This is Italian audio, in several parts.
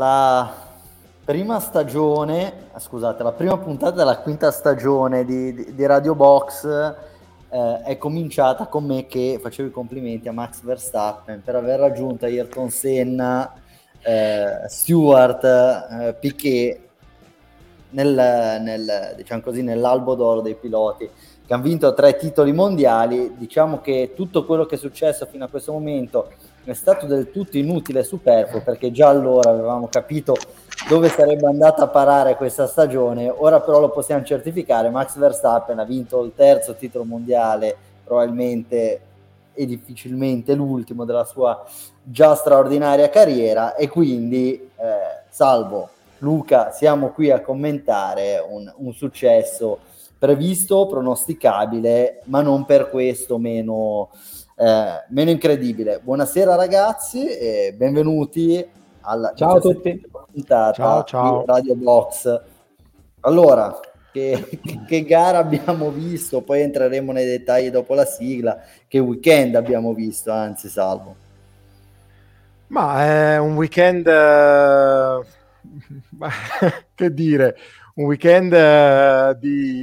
la prima puntata della quinta stagione di Radio Box è cominciata con me che facevo i complimenti a Max Verstappen per aver raggiunto Ayrton Senna, Stewart, Piquet nell'albo d'oro dei piloti che hanno vinto 3 titoli mondiali. Diciamo che tutto quello che è successo fino a questo momento è stato del tutto inutile e superfluo, perché già allora avevamo capito dove sarebbe andata a parare questa stagione. Ora però lo possiamo certificare: Max Verstappen ha vinto il 3° titolo mondiale, probabilmente e difficilmente l'ultimo della sua già straordinaria carriera, e quindi salvo Luca siamo qui a commentare un successo previsto, pronosticabile, ma non per questo meno incredibile. Buonasera ragazzi e benvenuti alla ciao a tutti. Puntata ciao. Di Radio Box. Allora, che gara abbiamo visto? Poi entreremo nei dettagli dopo la sigla. Che weekend abbiamo visto, anzi Salvo? Ma è un weekend... che dire, un weekend di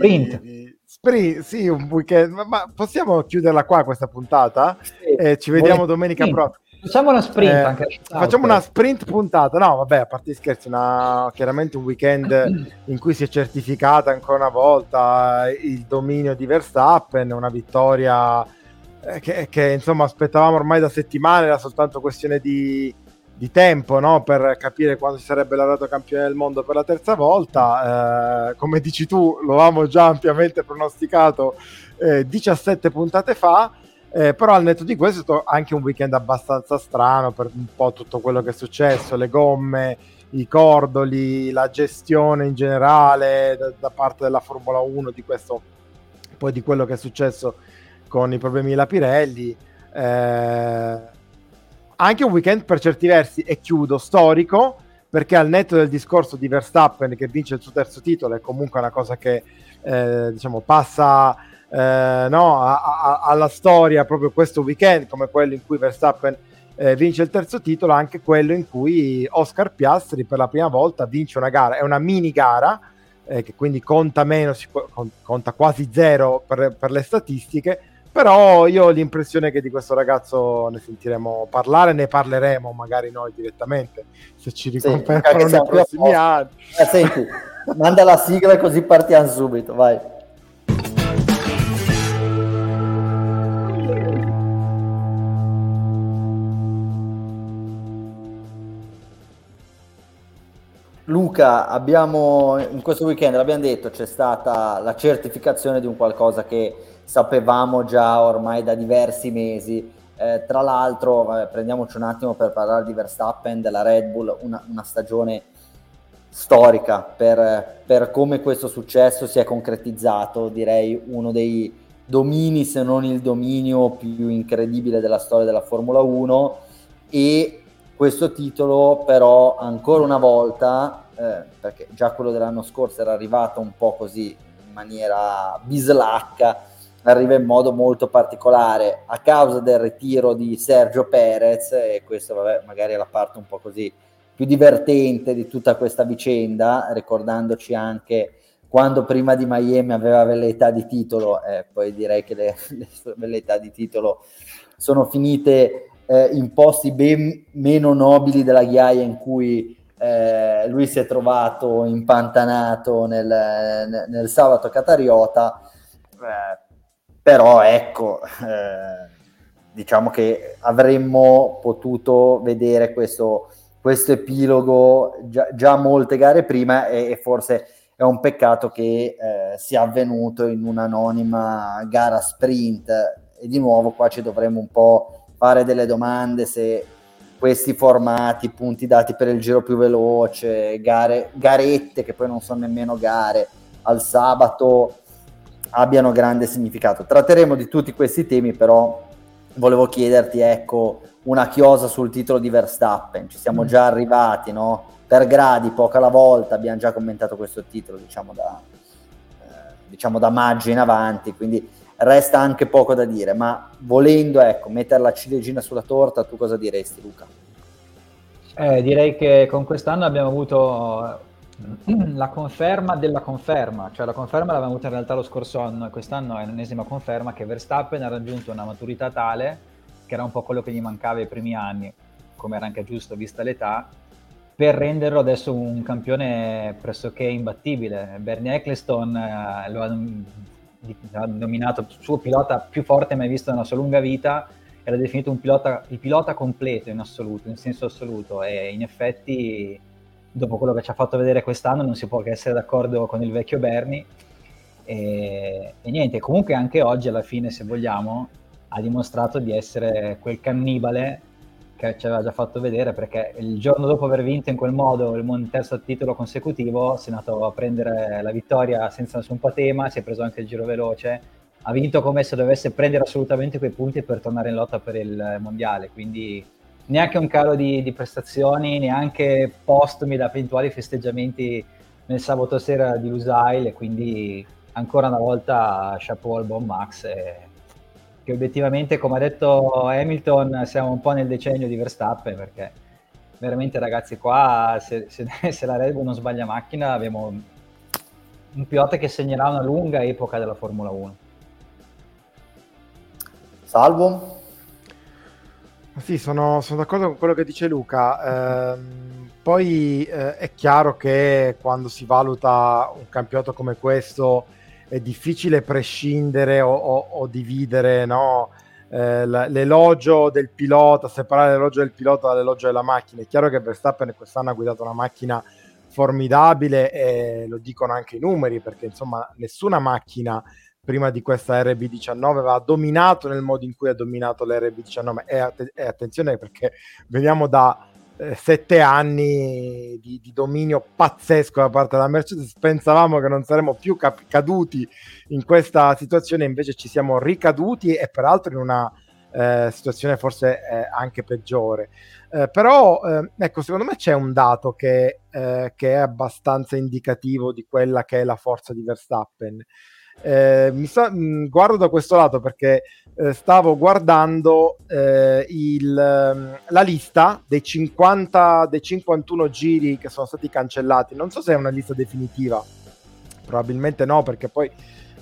sprint. Sì, un weekend, ma possiamo chiuderla qua questa puntata? Sì, ci vediamo domenica prossima. Facciamo una sprint anche. Facciamo una sprint puntata. No, vabbè, a parte gli scherzi, chiaramente un weekend in cui si è certificata ancora una volta il dominio di Verstappen, una vittoria che insomma aspettavamo ormai da settimane, era soltanto questione di tempo, no? Per capire quando si sarebbe laureato campione del mondo per la 3ª volta. Come dici tu, lo avevamo già ampiamente pronosticato 17 puntate fa, però al netto di questo è stato anche un weekend abbastanza strano per un po' tutto quello che è successo, le gomme, i cordoli, la gestione in generale da parte della Formula 1 di questo, poi di quello che è successo con i problemi della Pirelli. Anche un weekend per certi versi, e chiudo, storico, perché al netto del discorso di Verstappen che vince il suo 3° titolo è comunque una cosa che passa alla storia, proprio questo weekend come quello in cui Verstappen vince il 3° titolo, anche quello in cui Oscar Piastri per la prima volta vince una gara, è una mini gara che quindi conta meno, conta quasi zero per le statistiche. Però io ho l'impressione che di questo ragazzo ne sentiremo parlare, ne parleremo magari noi direttamente, se ci riconfermano nei prossimi anni. Senti, manda la sigla così partiamo subito, vai. Luca, abbiamo in questo weekend, l'abbiamo detto, c'è stata la certificazione di un qualcosa che sapevamo già ormai da diversi mesi. Tra l'altro, prendiamoci un attimo per parlare di Verstappen, della Red Bull, una stagione storica per come questo successo si è concretizzato, direi uno dei domini, se non il dominio più incredibile della storia della Formula 1, e questo titolo però ancora una volta, perché già quello dell'anno scorso era arrivato un po' così in maniera bislacca, arriva in modo molto particolare a causa del ritiro di Sergio Perez, e questo magari è la parte un po' così più divertente di tutta questa vicenda, ricordandoci anche quando prima di Miami aveva velleità di titolo, poi direi che le velleità di titolo sono finite in posti ben meno nobili della ghiaia in cui lui si è trovato impantanato nel sabato qatariota. Però ecco, diciamo che avremmo potuto vedere questo epilogo già molte gare prima, e forse è un peccato che sia avvenuto in un'anonima gara sprint. E di nuovo qua ci dovremmo un po' fare delle domande se questi formati, punti dati per il giro più veloce, garette che poi non sono nemmeno gare, al sabato abbiano grande significato. Tratteremo di tutti questi temi, però volevo chiederti, ecco, una chiosa sul titolo di Verstappen. Ci siamo già arrivati, no? Per gradi, poco alla volta, abbiamo già commentato questo titolo, diciamo da maggio in avanti, quindi resta anche poco da dire, ma volendo, ecco, mettere la ciliegina sulla torta, tu cosa diresti, Luca? Direi che con quest'anno abbiamo avuto la conferma della conferma, cioè la conferma l'avevamo avuta in realtà lo scorso anno, e quest'anno è l'ennesima conferma che Verstappen ha raggiunto una maturità tale, che era un po' quello che gli mancava i primi anni, come era anche giusto vista l'età, per renderlo adesso un campione pressoché imbattibile. Bernie Ecclestone lo ha nominato il suo pilota più forte mai visto nella sua lunga vita, e l'ha definito il pilota completo in assoluto, in senso assoluto, e in effetti dopo quello che ci ha fatto vedere quest'anno non si può che essere d'accordo con il vecchio Bernie. E niente, comunque anche oggi alla fine, se vogliamo, ha dimostrato di essere quel cannibale che ci aveva già fatto vedere, perché il giorno dopo aver vinto in quel modo il terzo titolo consecutivo si è andato a prendere la vittoria senza nessun patema, si è preso anche il giro veloce, ha vinto come se dovesse prendere assolutamente quei punti per tornare in lotta per il mondiale, quindi neanche un calo di prestazioni, neanche postumi da eventuali festeggiamenti nel sabato sera di Lusail, e quindi ancora una volta chapeau al buon Max, che obiettivamente, come ha detto Hamilton, siamo un po' nel decennio di Verstappen, perché veramente, ragazzi, qua se la Red Bull non sbaglia macchina abbiamo un pilota che segnerà una lunga epoca della Formula 1. Salvo? Sì, sono d'accordo con quello che dice Luca. Poi è chiaro che quando si valuta un campionato come questo è difficile prescindere o dividere, no? L'elogio del pilota, separare l'elogio del pilota dall'elogio della macchina. È chiaro che Verstappen quest'anno ha guidato una macchina formidabile, e lo dicono anche i numeri, perché insomma nessuna macchina prima di questa RB19 aveva dominato nel modo in cui ha dominato l'RB19, e attenzione, perché veniamo da 7 anni di dominio pazzesco da parte della Mercedes. Pensavamo che non saremmo più caduti in questa situazione, invece ci siamo ricaduti, e peraltro in una situazione forse anche peggiore. Però ecco, secondo me c'è un dato che è abbastanza indicativo di quella che è la forza di Verstappen. Guardo da questo lato perché stavo guardando la lista dei 51 giri che sono stati cancellati. Non so se è una lista definitiva, probabilmente no, perché poi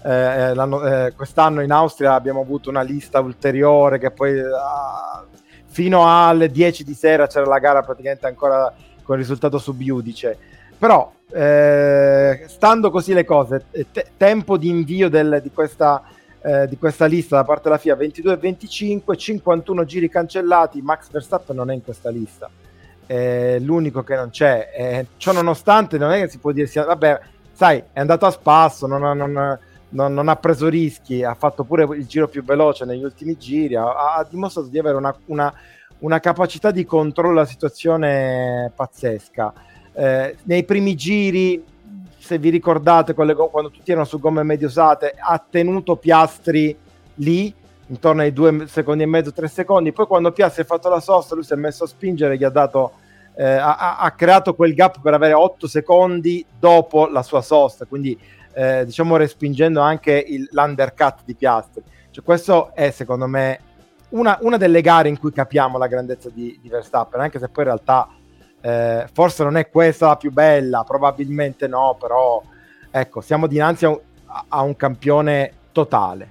quest'anno in Austria abbiamo avuto una lista ulteriore, che poi fino alle 10 di sera c'era la gara praticamente ancora con il risultato sub iudice. Però stando così le cose, tempo di invio di questa lista da parte della FIA 22 e 25, 51 giri cancellati. Max Verstappen non è in questa lista, è l'unico che non c'è. Ciò nonostante non è che si può dire vabbè, sai, è andato a spasso, non ha preso rischi, ha fatto pure il giro più veloce negli ultimi giri, ha dimostrato di avere una capacità di controllo della situazione pazzesca. Nei primi giri, se vi ricordate, quando tutti erano su gomme medie usate, ha tenuto Piastri lì intorno ai 2 secondi e mezzo, 3 secondi. Poi quando Piastri ha fatto la sosta, lui si è messo a spingere, gli ha dato ha creato quel gap per avere 8 secondi dopo la sua sosta, quindi diciamo respingendo anche l'undercut di Piastri. Cioè, questo è secondo me una delle gare in cui capiamo la grandezza di Verstappen, anche se poi in realtà forse non è questa la più bella, probabilmente no, però ecco, siamo dinanzi a un campione totale.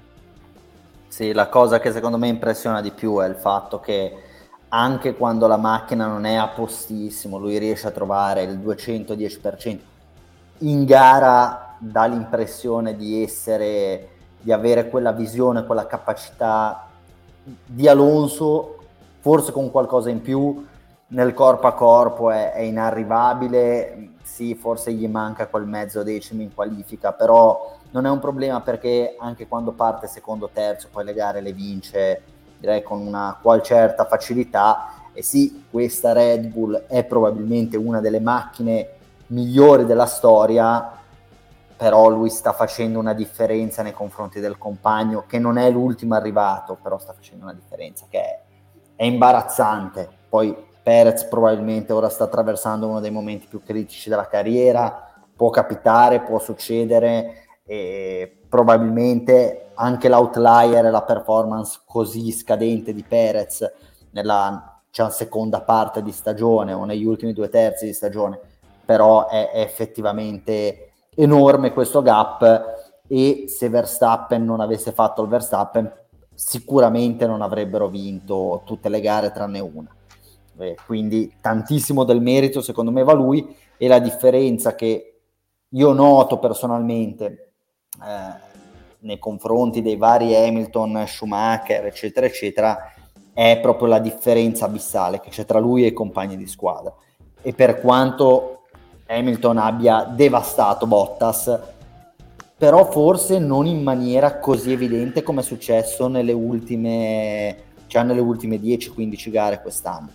Sì, la cosa che secondo me impressiona di più è il fatto che anche quando la macchina non è a postissimo, lui riesce a trovare il 210%. In gara dà l'impressione di avere quella visione, quella capacità di Alonso, forse con qualcosa in più. Nel corpo a corpo è inarrivabile, sì, forse gli manca quel mezzo decimo in qualifica, però non è un problema, perché anche quando parte secondo, terzo, poi le gare le vince, direi, con una qual certa facilità. E sì, questa Red Bull è probabilmente una delle macchine migliori della storia, però lui sta facendo una differenza nei confronti del compagno, che non è l'ultimo arrivato, però sta facendo una differenza che è imbarazzante. Poi Perez probabilmente ora sta attraversando uno dei momenti più critici della carriera, può capitare, può succedere, e probabilmente anche l'outlier e la performance così scadente di Perez nella c'è una seconda parte di stagione o negli ultimi due terzi di stagione, però è effettivamente enorme questo gap, e se Verstappen non avesse fatto il Verstappen sicuramente non avrebbero vinto tutte le gare tranne una, quindi tantissimo del merito secondo me va lui. E la differenza che io noto personalmente nei confronti dei vari Hamilton, Schumacher eccetera eccetera è proprio la differenza abissale che c'è tra lui e i compagni di squadra. E per quanto Hamilton abbia devastato Bottas, però forse non in maniera così evidente come è successo nelle ultime 10-15 gare quest'anno.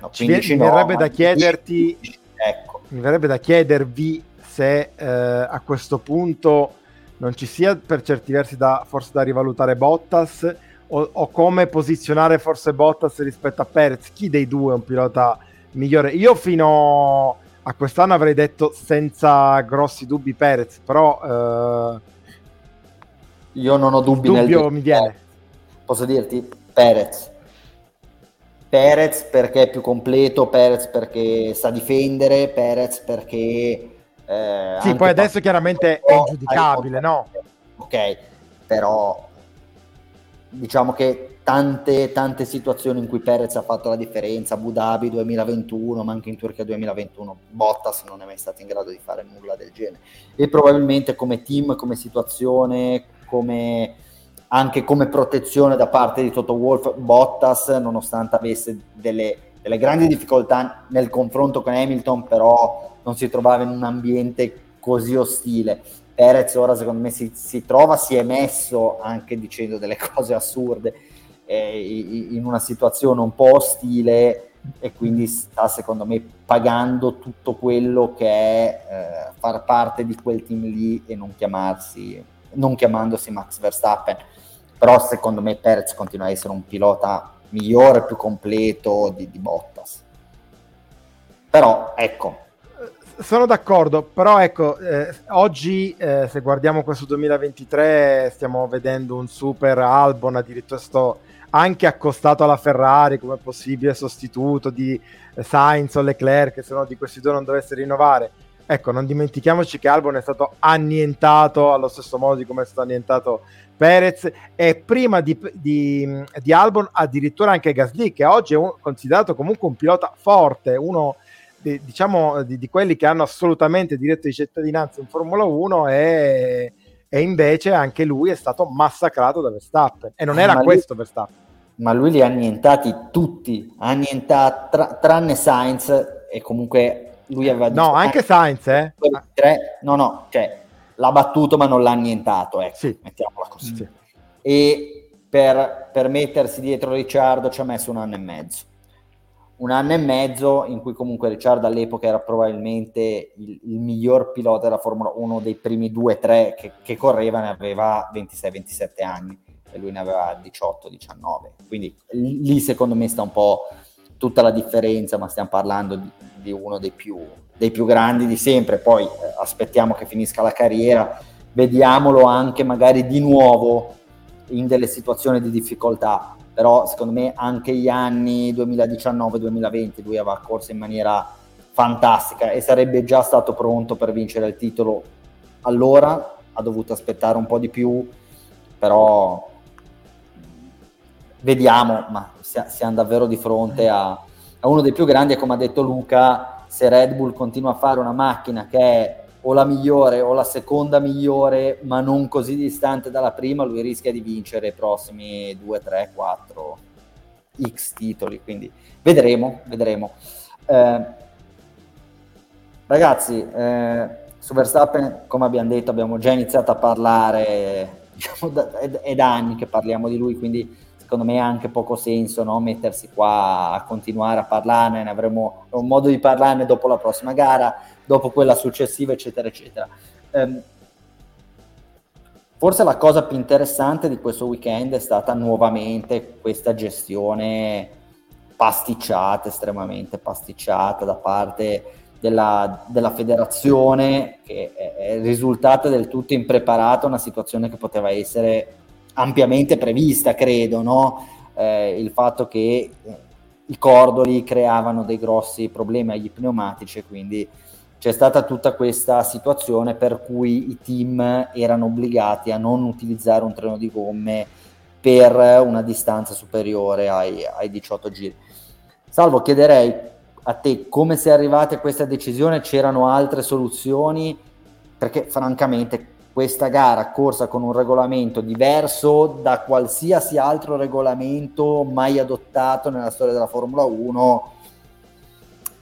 No, 15, mi verrebbe da chiederti 10, ecco. Mi verrebbe da chiedervi se a questo punto non ci sia per certi versi forse da rivalutare Bottas, o come posizionare forse Bottas rispetto a Perez. Chi dei due è un pilota migliore? Io fino a quest'anno avrei detto senza grossi dubbi Perez, però io non ho dubbi, dubbio mi viene. Posso dirti Perez perché è più completo, Perez perché sa difendere, Perez perché sì, poi adesso chiaramente è ingiudicabile, no? Ok, però diciamo che tante situazioni in cui Perez ha fatto la differenza, Abu Dhabi 2021, ma anche in Turchia 2021, Bottas non è mai stato in grado di fare nulla del genere. E probabilmente come team, come situazione, come protezione da parte di Toto Wolff, Bottas, nonostante avesse delle grandi difficoltà nel confronto con Hamilton, però non si trovava in un ambiente così ostile. Perez ora secondo me si è messo, anche dicendo delle cose assurde, in una situazione un po' ostile, e quindi sta secondo me pagando tutto quello che è far parte di quel team lì e non chiamandosi Max Verstappen. Però secondo me Perez continua a essere un pilota migliore, più completo di Bottas, però ecco. Sono d'accordo, però ecco, oggi se guardiamo questo 2023 stiamo vedendo un super Albon, addirittura sto anche accostato alla Ferrari come possibile sostituto di Sainz o Leclerc, se no di questi due non dovesse rinnovare. Ecco, non dimentichiamoci che Albon è stato annientato allo stesso modo di come è stato annientato Perez, e prima di Albon addirittura anche Gasly, che oggi è considerato comunque un pilota forte, uno diciamo di quelli che hanno assolutamente diritto di cittadinanza in Formula 1, e invece anche lui è stato massacrato da Verstappen, e non era questo Verstappen, ma lui li ha annientati tutti, tranne Sainz, e comunque lui aveva anche Sainz cioè l'ha battuto ma non l'ha annientato, ecco, sì. Mettiamola così, sì. E per mettersi dietro Ricciardo ci ha messo un anno e mezzo in cui comunque Ricciardo all'epoca era probabilmente il miglior pilota della Formula 1, dei primi 2-3 che correva, ne aveva 26-27 anni e lui ne aveva 18-19, quindi lì secondo me sta un po' tutta la differenza, ma stiamo parlando di uno dei più grandi di sempre. Poi aspettiamo che finisca la carriera, vediamolo anche magari di nuovo in delle situazioni di difficoltà, però secondo me anche gli anni 2019-2020 lui aveva corso in maniera fantastica e sarebbe già stato pronto per vincere il titolo. Allora ha dovuto aspettare un po' di più, però vediamo, ma siamo davvero di fronte a uno dei più grandi, e come ha detto Luca, se Red Bull continua a fare una macchina che è o la migliore o la seconda migliore, ma non così distante dalla prima, lui rischia di vincere i prossimi 2, 3, 4 X titoli, quindi vedremo. Ragazzi, su Verstappen, come abbiamo detto, abbiamo già iniziato a parlare, diciamo, è da anni che parliamo di lui, quindi secondo me ha anche poco senso, no, mettersi qua a continuare a parlarne, ne avremo un modo di parlarne dopo la prossima gara, dopo quella successiva, eccetera, eccetera. Forse la cosa più interessante di questo weekend è stata nuovamente questa gestione pasticciata, estremamente pasticciata da parte della federazione, che è risultata del tutto impreparata, una situazione che poteva essere ampiamente prevista, credo, no? Il fatto che i cordoli creavano dei grossi problemi agli pneumatici, quindi c'è stata tutta questa situazione per cui i team erano obbligati a non utilizzare un treno di gomme per una distanza superiore ai 18 giri. Salvo, chiederei a te come sei arrivati a questa decisione, c'erano altre soluzioni? Perché francamente questa gara corsa con un regolamento diverso da qualsiasi altro regolamento mai adottato nella storia della Formula 1,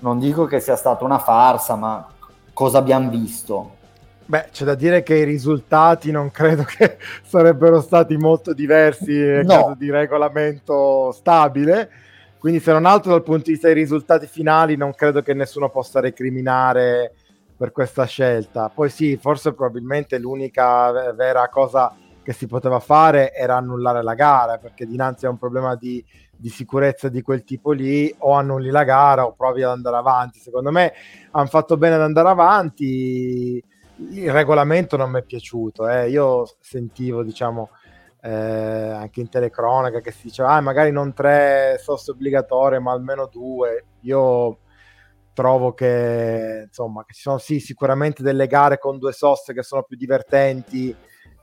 non dico che sia stata una farsa, ma cosa abbiamo visto? Beh, c'è da dire che i risultati non credo che sarebbero stati molto diversi nel caso di regolamento stabile, quindi se non altro dal punto di vista dei risultati finali non credo che nessuno possa recriminare per questa scelta. Poi sì, forse probabilmente l'unica vera cosa che si poteva fare era annullare la gara, perché dinanzi a un problema di sicurezza di quel tipo lì o annulli la gara o provi ad andare avanti. Secondo me hanno fatto bene ad andare avanti. Il regolamento non mi è piaciuto, io sentivo anche in telecronaca che si diceva magari non 3 sosse obbligatorie ma almeno 2. Io trovo che insomma che ci sono sì sicuramente delle gare con 2 sosse che sono più divertenti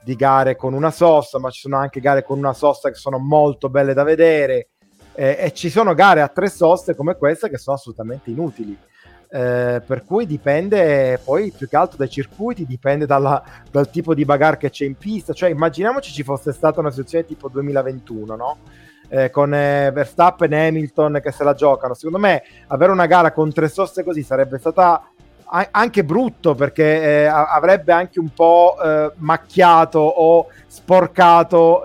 di gare con una sosta, ma ci sono anche gare con una sosta che sono molto belle da vedere, e ci sono gare a 3 soste come questa che sono assolutamente inutili, per cui dipende poi più che altro dai circuiti, dipende dal tipo di bagarre che c'è in pista. Cioè immaginiamoci ci fosse stata una situazione tipo 2021, no? Con Verstappen e Hamilton che se la giocano. Secondo me avere una gara con 3 soste così sarebbe stata anche brutto, perché avrebbe anche un po' macchiato o sporcato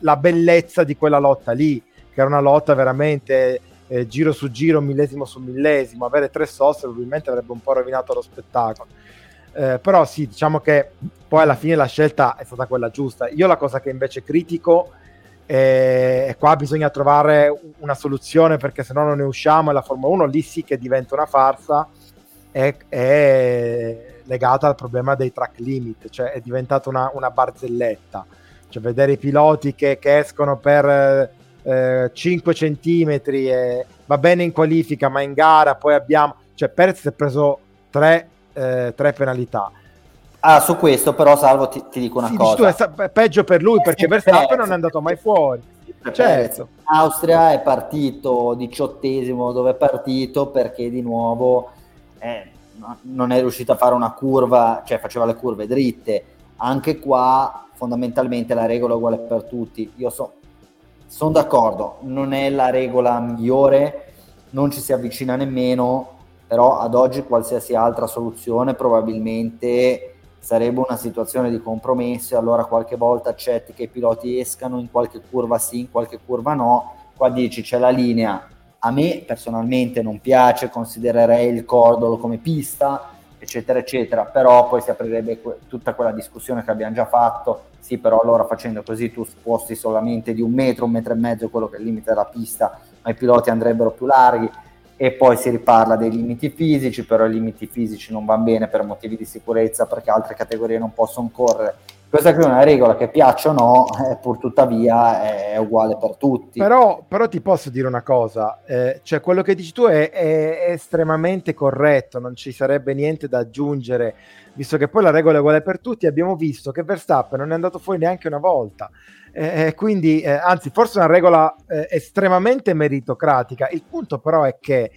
la bellezza di quella lotta lì, che era una lotta veramente giro su giro, millesimo su millesimo. Avere 3 soste probabilmente avrebbe un po' rovinato lo spettacolo, però sì, diciamo che poi alla fine la scelta è stata quella giusta. Io la cosa che invece critico, e qua bisogna trovare una soluzione perché sennò non ne usciamo, e la Formula 1 lì sì che diventa una farsa, è legata al problema dei track limit. Cioè è diventata una barzelletta, cioè vedere i piloti che escono per 5 centimetri va bene in qualifica, ma in gara poi abbiamo, cioè Perez si è preso 3 penalità. Su questo però, Salvo, ti dico una cosa, è peggio per lui perché Verstappen non è andato mai fuori. Certo. Austria è partito 18esimo dove è partito perché di nuovo non è riuscito a fare una curva, cioè faceva le curve dritte. Anche qua fondamentalmente la regola è uguale per tutti. Io sono d'accordo, non è la regola migliore, non ci si avvicina nemmeno, però ad oggi qualsiasi altra soluzione probabilmente sarebbe una situazione di compromesso. Allora qualche volta accetti che i piloti escano in qualche curva sì, in qualche curva no. Qua dici c'è la linea, a me personalmente non piace, considererei il cordolo come pista, eccetera eccetera, però poi si aprirebbe tutta quella discussione che abbiamo già fatto. Sì, però allora facendo così tu sposti solamente di 1 metro, 1,5 metri quello che è il limite della pista, ma i piloti andrebbero più larghi. E poi si riparla dei limiti fisici, però i limiti fisici non vanno bene per motivi di sicurezza perché altre categorie non possono correre. Questa qui è una regola che piaccia o no, pur tuttavia è uguale per tutti. Però ti posso dire una cosa, cioè quello che dici tu è estremamente corretto, non ci sarebbe niente da aggiungere, visto che poi la regola è uguale per tutti. Abbiamo visto che Verstappen non è andato fuori neanche una volta, quindi anzi forse è una regola estremamente meritocratica. Il punto però è che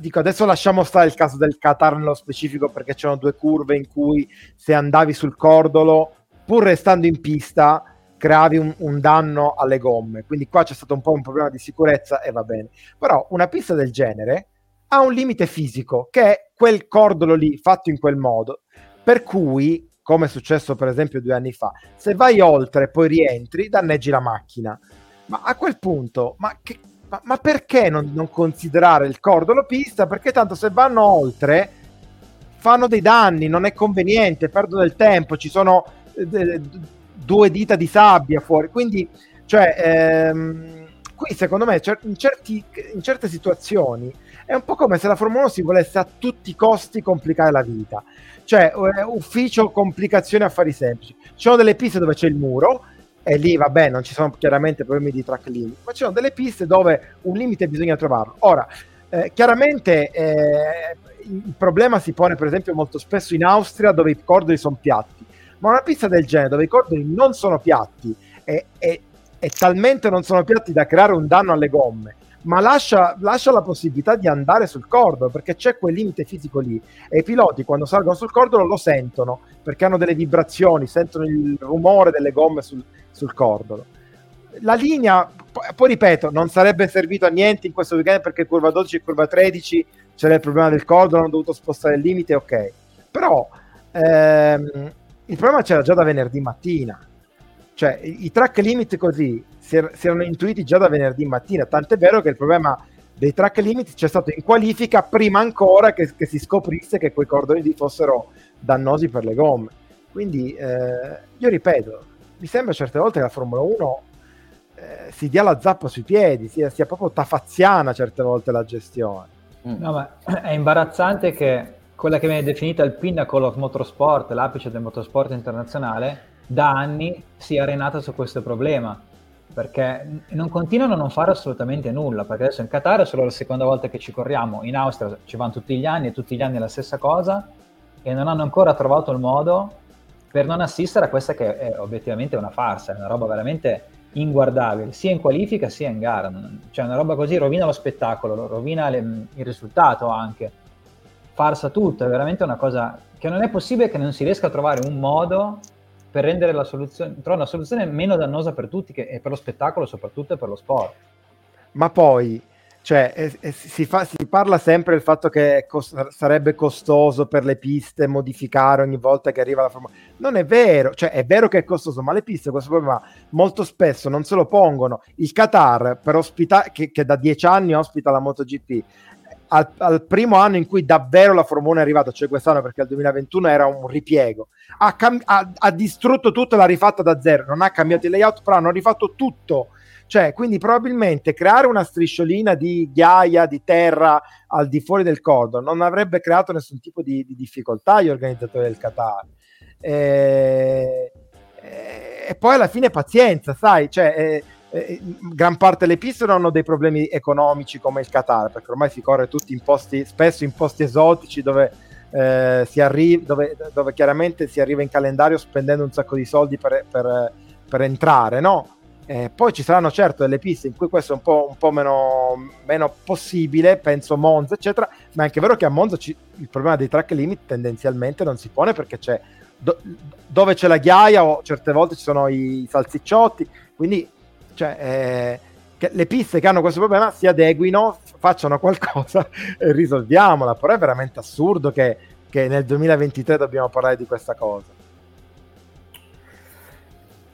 dico, adesso lasciamo stare il caso del Qatar nello specifico, perché c'erano 2 curve in cui se andavi sul cordolo pur restando in pista creavi un danno alle gomme, quindi qua c'è stato un po' un problema di sicurezza e va bene. Però una pista del genere ha un limite fisico che è quel cordolo lì fatto in quel modo, per cui come è successo per esempio 2 anni fa, se vai oltre e poi rientri danneggi la macchina. Ma a quel punto ma perché non considerare il cordolo pista? Perché tanto se vanno oltre fanno dei danni, non è conveniente, perdono del tempo, ci sono 2 dita di sabbia fuori, quindi cioè qui secondo me in certe situazioni è un po' come se la Formula 1 si volesse a tutti i costi complicare la vita. Cioè ufficio complicazioni affari semplici, ci sono delle piste dove c'è il muro e lì vabbè non ci sono chiaramente problemi di track limit, ma ci sono delle piste dove un limite bisogna trovarlo. Ora chiaramente il problema si pone per esempio molto spesso in Austria, dove i cordoli sono piatti, ma una pista del genere dove i cordoli non sono piatti e talmente non sono piatti da creare un danno alle gomme, ma lascia la possibilità di andare sul cordolo, perché c'è quel limite fisico lì e i piloti quando salgono sul cordolo lo sentono, perché hanno delle vibrazioni, sentono il rumore delle gomme sul cordolo. La linea, poi ripeto, non sarebbe servito a niente in questo weekend perché curva 12 e curva 13 c'era il problema del cordolo, hanno dovuto spostare il limite, ok, però il problema c'era già da venerdì mattina, cioè i track limit così si erano intuiti già da venerdì mattina, tant'è vero che il problema dei track limit c'è stato in qualifica prima ancora che si scoprisse che quei cordoni lì fossero dannosi per le gomme. Quindi io ripeto, mi sembra certe volte che la Formula 1 si dia la zappa sui piedi, sia proprio tafazziana certe volte la gestione. No, ma è imbarazzante che quella che viene definita il pinnacolo motorsport, l'apice del motorsport internazionale, da anni sia arenata su questo problema, perché non continuano a non fare assolutamente nulla, perché adesso in Qatar è solo la seconda volta che ci corriamo, in Austria ci vanno tutti gli anni la stessa cosa, e non hanno ancora trovato il modo per non assistere a questa che è obiettivamente una farsa, è una roba veramente inguardabile, sia in qualifica sia in gara, cioè una roba così rovina lo spettacolo, rovina il risultato anche, farsa tutto, è veramente una cosa che non è possibile che non si riesca a trovare un modo per rendere la soluzione, trovare una soluzione meno dannosa per tutti e per lo spettacolo soprattutto e per lo sport. Ma poi cioè si parla sempre del fatto che sarebbe costoso per le piste modificare ogni volta che arriva la Formula. Non è vero, cioè è vero che è costoso, ma le piste questo problema molto spesso non se lo pongono. Il Qatar per che da 10 anni ospita la MotoGP, al primo anno in cui davvero la Formula 1 è arrivata, cioè quest'anno, perché il 2021 era un ripiego, ha distrutto tutto e l'ha rifatta da zero, non ha cambiato il layout, però hanno rifatto tutto, cioè quindi probabilmente creare una strisciolina di ghiaia, di terra al di fuori del cordolo non avrebbe creato nessun tipo di difficoltà agli organizzatori del Qatar. E poi alla fine pazienza, sai, cioè gran parte delle piste non hanno dei problemi economici come il Qatar, perché ormai si corre tutti in posti, spesso in posti esotici dove dove chiaramente si arriva in calendario spendendo un sacco di soldi per entrare, no? Poi ci saranno certo delle piste in cui questo è un po' meno possibile, penso Monza eccetera, ma è anche vero che a Monza il problema dei track limit tendenzialmente non si pone, perché c'è dove c'è la ghiaia o certe volte ci sono i salsicciotti, quindi cioè, che le piste che hanno questo problema si adeguino, facciano qualcosa e risolviamola. Però è veramente assurdo che nel 2023 dobbiamo parlare di questa cosa.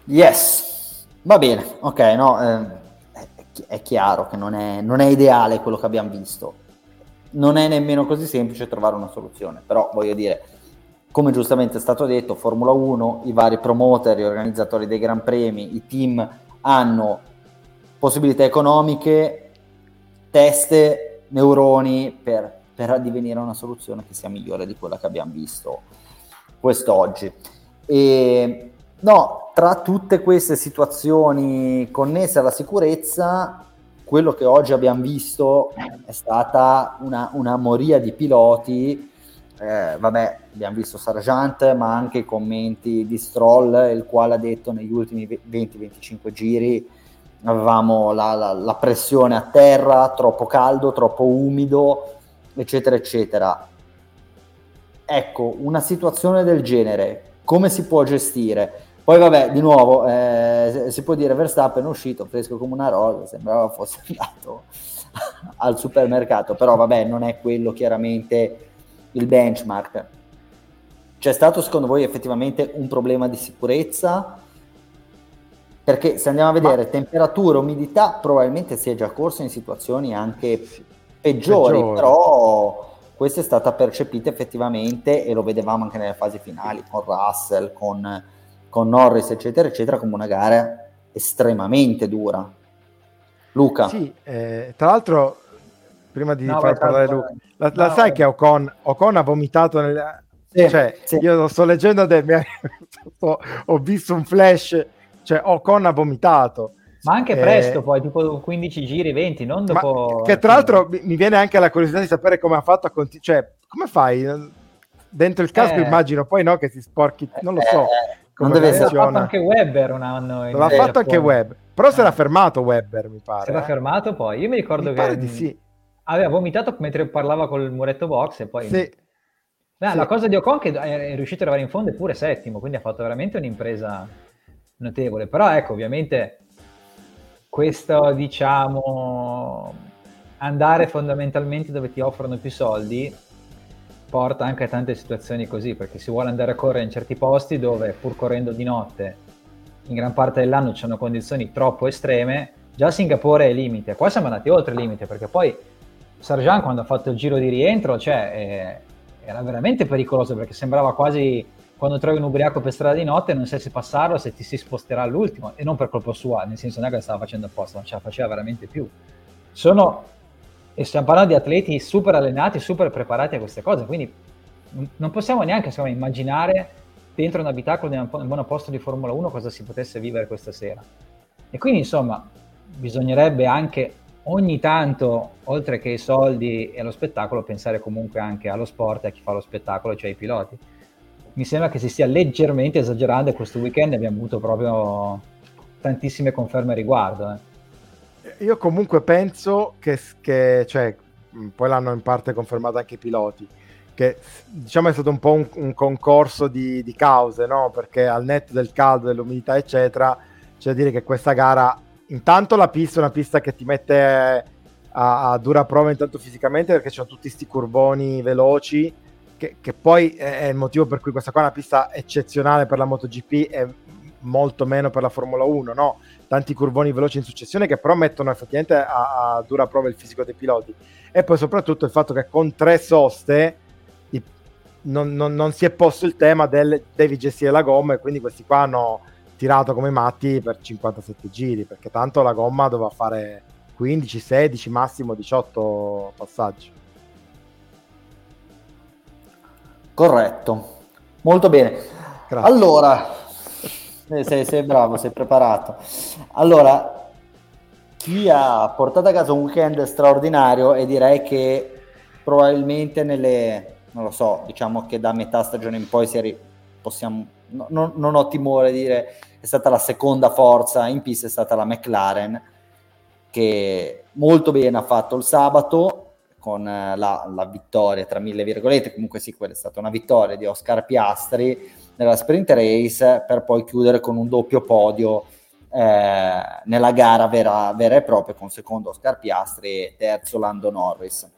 Yes, va bene, ok, no, è chiaro che non è ideale quello che abbiamo visto, non è nemmeno così semplice trovare una soluzione, però voglio dire, come giustamente è stato detto, Formula 1, i vari promoter, gli organizzatori dei Gran Premi, i team hanno possibilità economiche, teste, neuroni per addivenire a una soluzione che sia migliore di quella che abbiamo visto quest'oggi. E no, tra tutte queste situazioni connesse alla sicurezza, quello che oggi abbiamo visto è stata una moria di piloti. Vabbè, abbiamo visto Sargent, ma anche i commenti di Stroll, il quale ha detto negli ultimi 20-25 giri avevamo la pressione a terra, troppo caldo, troppo umido, eccetera eccetera. Ecco, una situazione del genere come si può gestire? Poi vabbè, di nuovo si può dire Verstappen è uscito fresco come una rosa, sembrava fosse andato al supermercato, però vabbè, non è quello chiaramente il benchmark. C'è stato secondo voi effettivamente un problema di sicurezza? Perché se andiamo a vedere temperatura, umidità, probabilmente si è già corso in situazioni anche peggiori. Però questa è stata percepita effettivamente, e lo vedevamo anche nelle fasi finali con Russell, con Norris eccetera eccetera, come una gara estremamente dura. Luca? Sì, tra l'altro prima di far parlare Luca, la sai che Ocon ha vomitato nel... Io lo sto leggendo ho visto un flash cioè Ocon ha vomitato. Ma anche presto, poi dopo 15 giri, 20, non dopo... Che tra l'altro mi viene anche la curiosità di sapere come ha fatto a cioè come fai? Dentro il casco immagino, poi no, che si sporchi, non lo so. Come non deve essere. L'ha fatto anche Webber un anno. L'ha fatto anche Webber, però si era fermato Webber, mi pare. Si era fermato poi, io mi ricordo mi che... Sì. Aveva vomitato mentre parlava col muretto box e poi... Sì. Beh, sì. La cosa di Ocon che è riuscito ad arrivare in fondo è pure settimo, quindi ha fatto veramente un'impresa notevole. Però ecco, ovviamente... Questo, diciamo, andare fondamentalmente dove ti offrono più soldi porta anche a tante situazioni così, perché si vuole andare a correre in certi posti dove, pur correndo di notte, in gran parte dell'anno ci sono condizioni troppo estreme. Già Singapore è limite, qua siamo andati oltre il limite, perché poi Sargeant quando ha fatto il giro di rientro, cioè, era veramente pericoloso, perché sembrava quasi... Quando trovi un ubriaco per strada di notte non sai se passarlo, se ti si sposterà all'ultimo, e non per colpa sua, nel senso non è che la stava facendo apposta, non ce la faceva veramente più. E stiamo parlando di atleti super allenati, super preparati a queste cose, quindi non possiamo neanche, insomma, immaginare dentro un abitacolo di un monoposto di Formula 1 cosa si potesse vivere questa sera. E quindi, insomma, bisognerebbe anche ogni tanto, oltre che ai soldi e allo spettacolo, pensare comunque anche allo sport e a chi fa lo spettacolo, cioè ai piloti. Mi sembra che si stia leggermente esagerando, e questo weekend abbiamo avuto proprio tantissime conferme a riguardo. Io comunque penso che cioè, poi l'hanno in parte confermato anche i piloti, che diciamo è stato un po' un concorso di cause, no? Perché al netto del caldo, dell'umidità, eccetera, c'è da dire che questa gara, intanto la pista è una pista che ti mette a dura prova intanto fisicamente, perché c'hanno tutti sti curvoni veloci, che poi è il motivo per cui questa qua è una pista eccezionale per la MotoGP e molto meno per la Formula 1, no? Tanti curvoni veloci in successione che però mettono effettivamente a dura prova il fisico dei piloti, e poi soprattutto il fatto che con tre soste non si è posto il tema del devi gestire la gomma, e quindi questi qua hanno tirato come matti per 57 giri, perché tanto la gomma doveva fare 15, 16, massimo 18 passaggi. Corretto, molto bene. Grazie. Allora, sei bravo, sei preparato. Allora, chi ha portato a casa un weekend straordinario, e direi che probabilmente non lo so, diciamo che da metà stagione in poi non ho timore di dire, è stata la seconda forza in pista, è stata la McLaren, che molto bene ha fatto il sabato, con la vittoria tra mille virgolette, comunque sì, quella è stata una vittoria di Oscar Piastri nella sprint race, per poi chiudere con un doppio podio nella gara vera e propria, con secondo Oscar Piastri e terzo Lando Norris.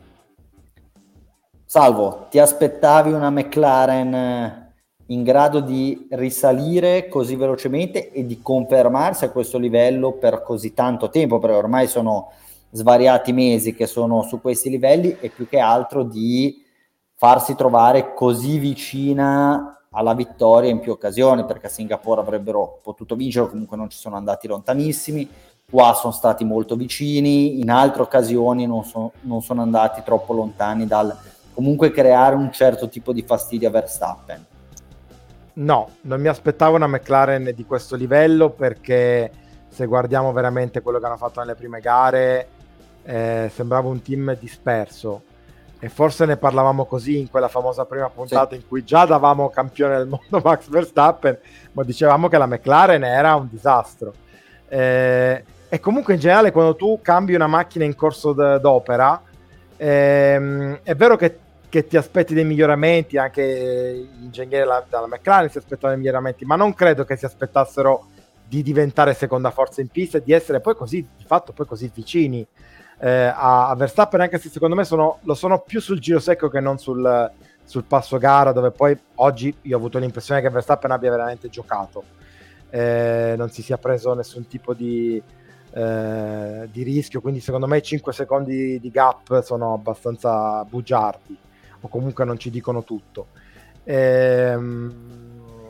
Salvo, ti aspettavi una McLaren in grado di risalire così velocemente e di confermarsi a questo livello per così tanto tempo? Perché ormai sono svariati mesi che sono su questi livelli, e più che altro di farsi trovare così vicina alla vittoria in più occasioni, perché a Singapore avrebbero potuto vincere, comunque non ci sono andati lontanissimi, qua sono stati molto vicini, in altre occasioni non sono andati troppo lontani dal comunque creare un certo tipo di fastidio a Verstappen. No, non mi aspettavo una McLaren di questo livello, perché se guardiamo veramente quello che hanno fatto nelle prime gare, sembrava un team disperso, e forse ne parlavamo così in quella famosa prima puntata, sì, in cui già davamo campione del mondo Max Verstappen, ma dicevamo che la McLaren era un disastro, e comunque in generale quando tu cambi una macchina in corso d'opera, è vero che ti aspetti dei miglioramenti, anche gli ingegneri dalla McLaren si aspettano dei miglioramenti, ma non credo che si aspettassero di diventare seconda forza in pista e di essere poi così, di fatto, poi così vicini a Verstappen, anche se secondo me lo sono più sul giro secco che non sul passo gara, dove poi oggi io ho avuto l'impressione che Verstappen abbia veramente giocato, non si sia preso nessun tipo di rischio, quindi secondo me i 5 secondi di gap sono abbastanza bugiardi, o comunque non ci dicono tutto. Però mi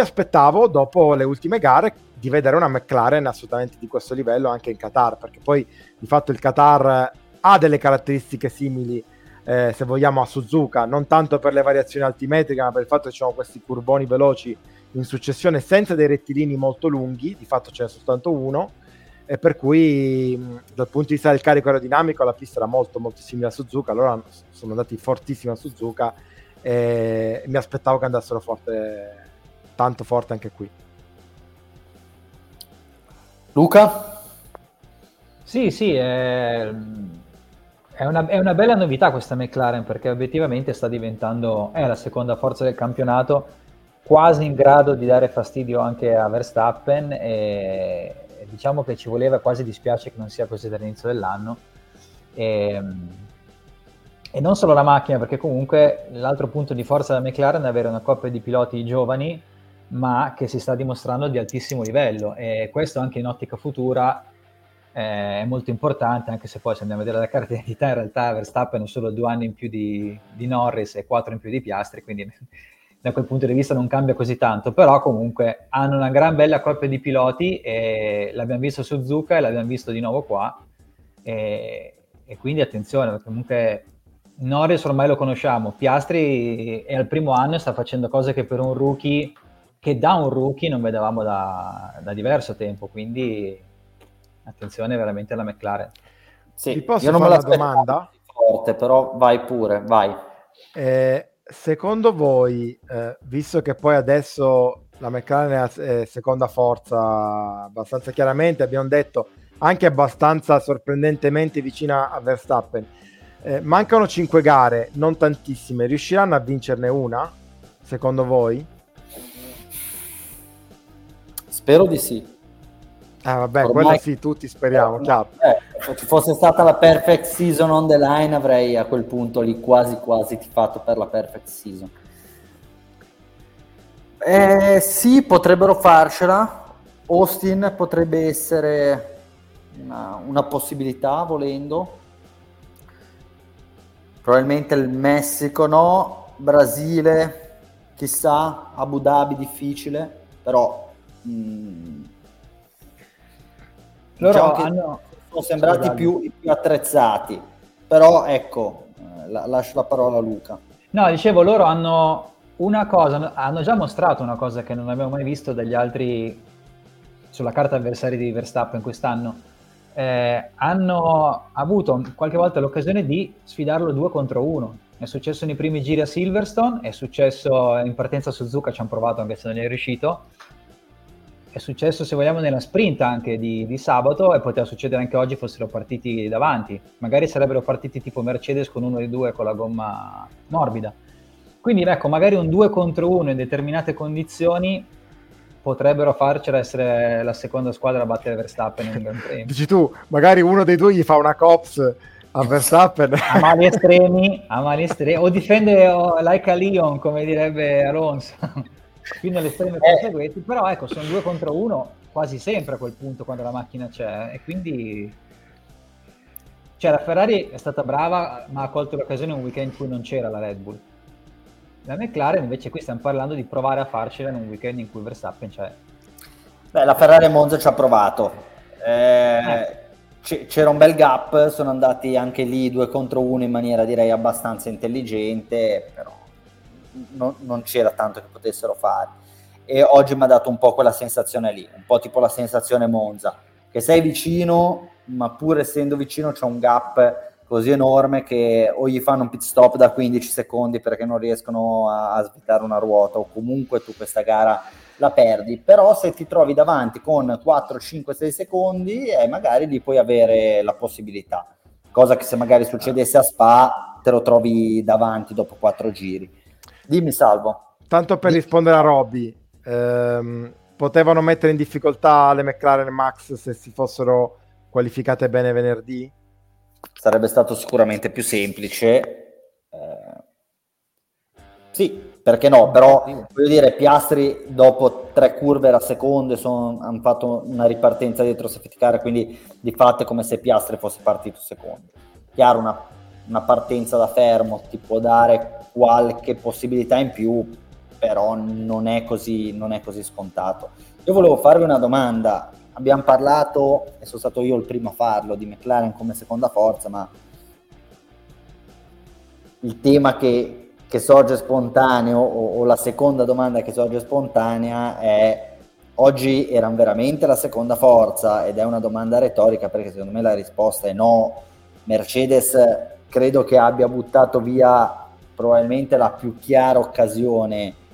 aspettavo, dopo le ultime gare, di vedere una McLaren assolutamente di questo livello anche in Qatar, perché poi di fatto il Qatar ha delle caratteristiche simili, se vogliamo, a Suzuka, non tanto per le variazioni altimetriche, ma per il fatto che ci sono questi curvoni veloci in successione senza dei rettilini molto lunghi, di fatto ce n'è soltanto uno, e per cui dal punto di vista del carico aerodinamico la pista era molto molto simile a Suzuka, allora sono andati fortissimo a Suzuka e mi aspettavo che andassero forte, tanto forte anche qui. Luca? Sì, è una bella novità questa McLaren, perché obiettivamente sta diventando la seconda forza del campionato, quasi in grado di dare fastidio anche a Verstappen, e diciamo che ci voleva, quasi dispiace che non sia così dall'inizio dell'anno, e non solo la macchina, perché comunque l'altro punto di forza della McLaren è avere una coppia di piloti giovani ma che si sta dimostrando di altissimo livello, e questo anche in ottica futura è molto importante, anche se poi se andiamo a vedere la carta d'identità in realtà Verstappen ha solo 2 anni in più di Norris e 4 in più di Piastri, quindi da quel punto di vista non cambia così tanto, però comunque hanno una gran bella coppia di piloti, e l'abbiamo visto su Suzuka e l'abbiamo visto di nuovo qua, e quindi attenzione, perché comunque Norris ormai lo conosciamo, Piastri è al primo anno e sta facendo cose che per un rookie, che da un rookie non vedevamo da diverso tempo, quindi attenzione veramente alla McLaren. Sì, ti posso fare una domanda? Forte, però vai pure, vai. Secondo voi, visto che poi adesso la McLaren è seconda forza abbastanza chiaramente, abbiamo detto anche abbastanza sorprendentemente vicina a Verstappen, mancano 5 gare, non tantissime, riusciranno a vincerne una, secondo voi? Spero di sì. Vabbè, ormai... quello sì, tutti speriamo, chiaro. Se ci fosse stata la perfect season on the line, avrei a quel punto lì quasi quasi tifato per la perfect season. Sì, potrebbero farcela. Austin potrebbe essere una possibilità, volendo. Probabilmente il Messico no, Brasile chissà, Abu Dhabi difficile, però... loro diciamo sono sembrati più attrezzati, però ecco, lascio la parola a Luca. No, dicevo, loro hanno già mostrato una cosa che non abbiamo mai visto dagli altri sulla carta avversari di Verstappen quest'anno, hanno avuto qualche volta l'occasione di sfidarlo 2-1, è successo nei primi giri a Silverstone, è successo in partenza a Suzuka, ci hanno provato anche se non è riuscito, è successo se vogliamo nella sprint anche di sabato, e poteva succedere anche oggi, fossero partiti davanti, magari sarebbero partiti tipo Mercedes con uno dei due con la gomma morbida, quindi ecco, magari un 2-1 in determinate condizioni potrebbero farcela, essere la seconda squadra a battere Verstappen in Gran Premio. Dici tu, magari uno dei due gli fa una cops a Verstappen a mali estremi o difende like a Leon, come direbbe Alonso, fino alle estreme conseguenze, però ecco, sono 2-1 quasi sempre a quel punto quando la macchina c'è, e quindi la Ferrari è stata brava, ma ha colto l'occasione un weekend in cui non c'era la Red Bull. La McLaren invece qui stiamo parlando di provare a farcela in un weekend in cui Verstappen c'è. Beh, la Ferrari Monza ci ha provato, c'era un bel gap, sono andati anche lì 2-1 in maniera direi abbastanza intelligente, però non c'era tanto che potessero fare, e oggi mi ha dato un po' quella sensazione lì, un po' tipo la sensazione Monza, che sei vicino ma pur essendo vicino c'è un gap così enorme che o gli fanno un pit stop da 15 secondi perché non riescono a svitare una ruota, o comunque tu questa gara la perdi, però se ti trovi davanti con 4, 5, 6 secondi magari lì puoi avere la possibilità, cosa che se magari succedesse a Spa te lo trovi davanti dopo 4 giri. Dimmi, Salvo. Tanto per rispondere a Robby, potevano mettere in difficoltà le McLaren Max se si fossero qualificate bene venerdì? Sarebbe stato sicuramente più semplice. Sì, perché no? Però, voglio dire, Piastri dopo 3 curve era secondo e hanno fatto una ripartenza dietro safety car, quindi di fatto è come se Piastri fosse partito secondo. Chiaro, una partenza da fermo ti può dare qualche possibilità in più, però non è così scontato. Io volevo farvi una domanda, abbiamo parlato, e sono stato io il primo a farlo, di McLaren come seconda forza, ma il tema che che sorge spontaneo, o la seconda domanda che sorge spontanea è: oggi erano veramente la seconda forza? Ed è una domanda retorica, perché secondo me la risposta è no. Mercedes credo che abbia buttato via probabilmente la più chiara occasione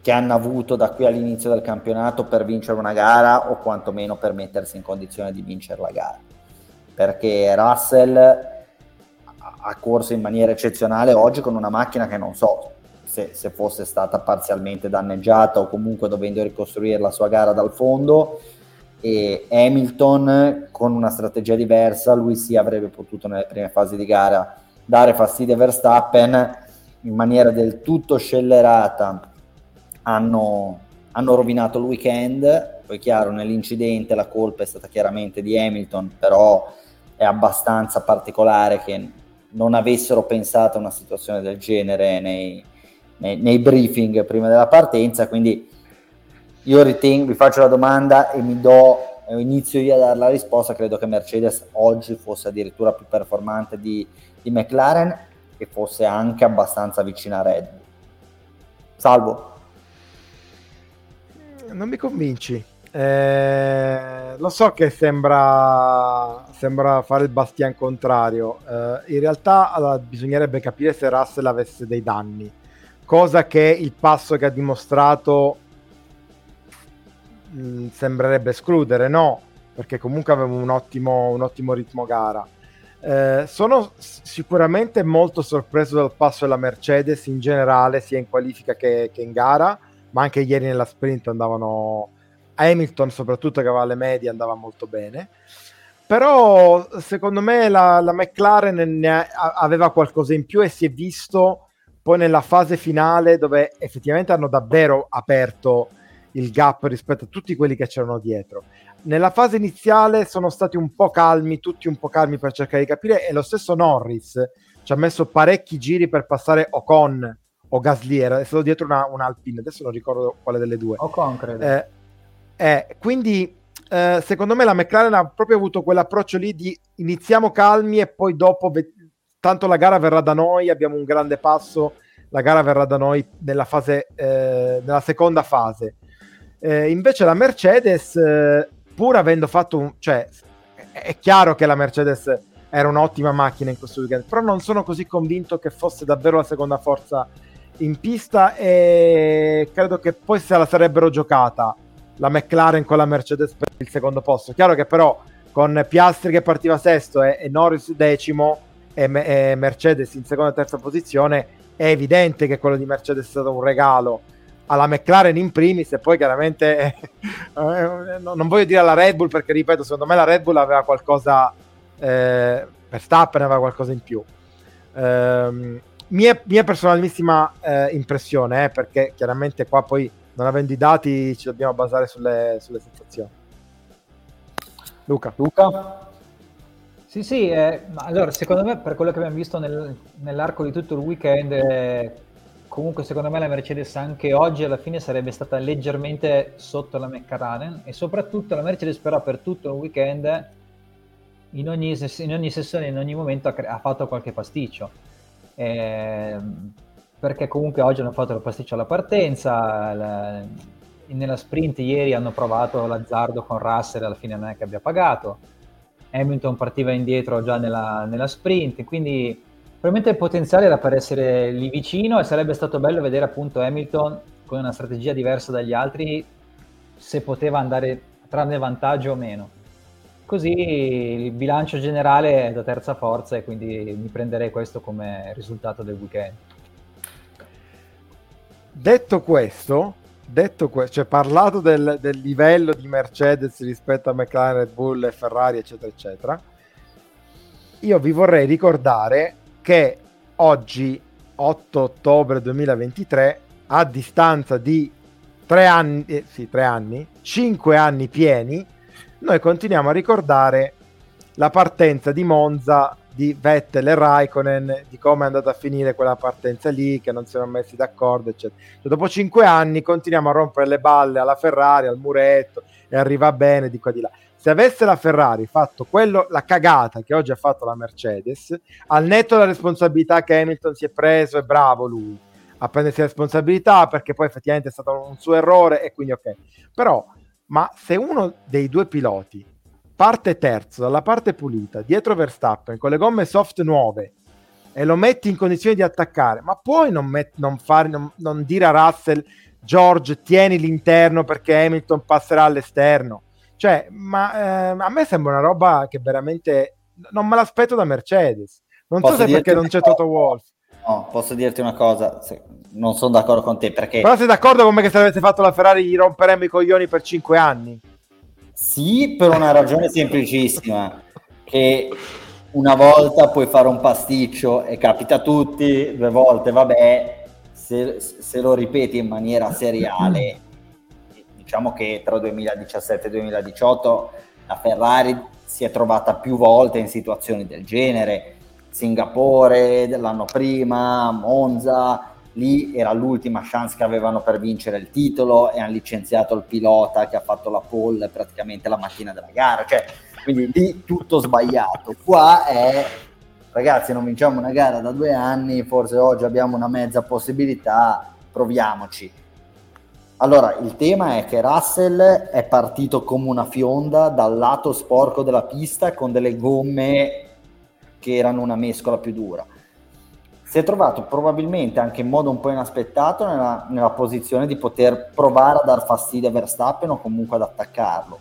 che hanno avuto da qui all'inizio del campionato per vincere una gara, o quantomeno per mettersi in condizione di vincere la gara, perché Russell ha corso in maniera eccezionale oggi con una macchina che non so se fosse stata parzialmente danneggiata o comunque dovendo ricostruire la sua gara dal fondo, e Hamilton con una strategia diversa lui sì avrebbe potuto nelle prime fasi di gara dare fastidio a Verstappen. In maniera del tutto scellerata hanno rovinato il weekend. Poi chiaro, nell'incidente la colpa è stata chiaramente di Hamilton, però è abbastanza particolare che non avessero pensato a una situazione del genere nei briefing prima della partenza. Quindi io vi faccio la domanda e inizio io a dare la risposta. Credo che Mercedes oggi fosse addirittura più performante di McLaren e fosse anche abbastanza vicina a Red Bull. Salvo, non mi convinci. Lo so che sembra fare il bastian contrario, in realtà allora, bisognerebbe capire se Russell avesse dei danni, cosa che il passo che ha dimostrato sembrerebbe escludere, no? Perché comunque aveva un ottimo ritmo gara. Sono sicuramente molto sorpreso dal passo della Mercedes in generale, sia in qualifica che in gara, ma anche ieri nella sprint andavano Hamilton, soprattutto che aveva le medie, andava molto bene. Però secondo me la McLaren aveva qualcosa in più e si è visto poi nella fase finale, dove effettivamente hanno davvero aperto il gap rispetto a tutti quelli che c'erano dietro. Nella fase iniziale sono stati tutti un po' calmi per cercare di capire, e lo stesso Norris ci ha messo parecchi giri per passare Ocon o Gasly, era stato dietro un Alpine, adesso non ricordo quale delle due. Ocon credo. Quindi secondo me la McLaren ha proprio avuto quell'approccio lì di iniziamo calmi e poi dopo tanto la gara verrà da noi, abbiamo un grande passo, la gara verrà da noi nella seconda fase. Invece la Mercedes, pur avendo fatto è chiaro che la Mercedes era un'ottima macchina in questo weekend, però non sono così convinto che fosse davvero la seconda forza in pista, e credo che poi se la sarebbero giocata la McLaren con la Mercedes per il secondo posto. Chiaro che però con Piastri che partiva sesto e Norris decimo e Mercedes in seconda e terza posizione, è evidente che quello di Mercedes è stato un regalo alla McLaren in primis, e poi chiaramente non voglio dire alla Red Bull, perché ripeto, secondo me la Red Bull aveva qualcosa, Verstappen aveva qualcosa in più. Mia personalissima impressione, perché chiaramente qua poi non avendo i dati ci dobbiamo basare sulle sensazioni. Luca? Sì, allora secondo me, per quello che abbiamo visto nell'arco di tutto il weekend, comunque secondo me la Mercedes anche oggi alla fine sarebbe stata leggermente sotto la McLaren, e soprattutto la Mercedes però per tutto il weekend in ogni sessione, in ogni momento ha fatto qualche pasticcio, perché comunque oggi hanno fatto il pasticcio alla partenza, nella sprint ieri hanno provato l'azzardo con Russell, alla fine non è che abbia pagato, Hamilton partiva indietro già nella sprint, quindi probabilmente il potenziale era per essere lì vicino, e sarebbe stato bello vedere appunto Hamilton con una strategia diversa dagli altri, se poteva andare trarne vantaggio o meno. Così il bilancio generale è da terza forza, e quindi mi prenderei questo come risultato del weekend. Detto questo, cioè parlato del livello di Mercedes rispetto a McLaren, Red Bull e Ferrari, eccetera, eccetera, io vi vorrei ricordare che oggi, 8 ottobre 2023, a distanza di 5 anni pieni, noi continuiamo a ricordare la partenza di Monza di Vettel e Raikkonen, di come è andata a finire quella partenza lì, che non si erano messi d'accordo, eccetera. Cioè, dopo 5 anni continuiamo a rompere le balle alla Ferrari, al muretto, e arriva bene di qua di là. se avesse la Ferrari fatto la cagata che oggi ha fatto la Mercedes, al netto della responsabilità che Hamilton si è preso, è bravo lui a prendersi responsabilità perché poi effettivamente è stato un suo errore e quindi ok, però ma se uno dei due piloti parte terzo dalla parte pulita dietro Verstappen con le gomme soft nuove e lo metti in condizione di attaccare, ma puoi non dire a Russell: George, tieni l'interno perché Hamilton passerà all'esterno? Cioè, ma a me sembra una roba che veramente non me l'aspetto da Mercedes. Non so se perché non c'è Toto Wolff. No, posso dirti una cosa, non sono d'accordo con te, perché... Però sei d'accordo con me che se avesse fatto la Ferrari gli romperemmo i coglioni per 5 anni? Sì, per una ragione semplicissima, che una volta puoi fare un pasticcio e capita a tutti, 2 volte vabbè, se lo ripeti in maniera seriale, diciamo che tra 2017 e 2018 la Ferrari si è trovata più volte in situazioni del genere. Singapore dell'anno prima, Monza, lì era l'ultima chance che avevano per vincere il titolo e hanno licenziato il pilota che ha fatto la pole praticamente la mattina della gara, cioè, quindi lì tutto sbagliato. Qua è, ragazzi, non vinciamo una gara da 2 anni, forse oggi abbiamo una mezza possibilità, proviamoci. Allora, il tema è che Russell è partito come una fionda dal lato sporco della pista con delle gomme che erano una mescola più dura. Si è trovato probabilmente anche in modo un po' inaspettato nella posizione di poter provare a dar fastidio a Verstappen o comunque ad attaccarlo.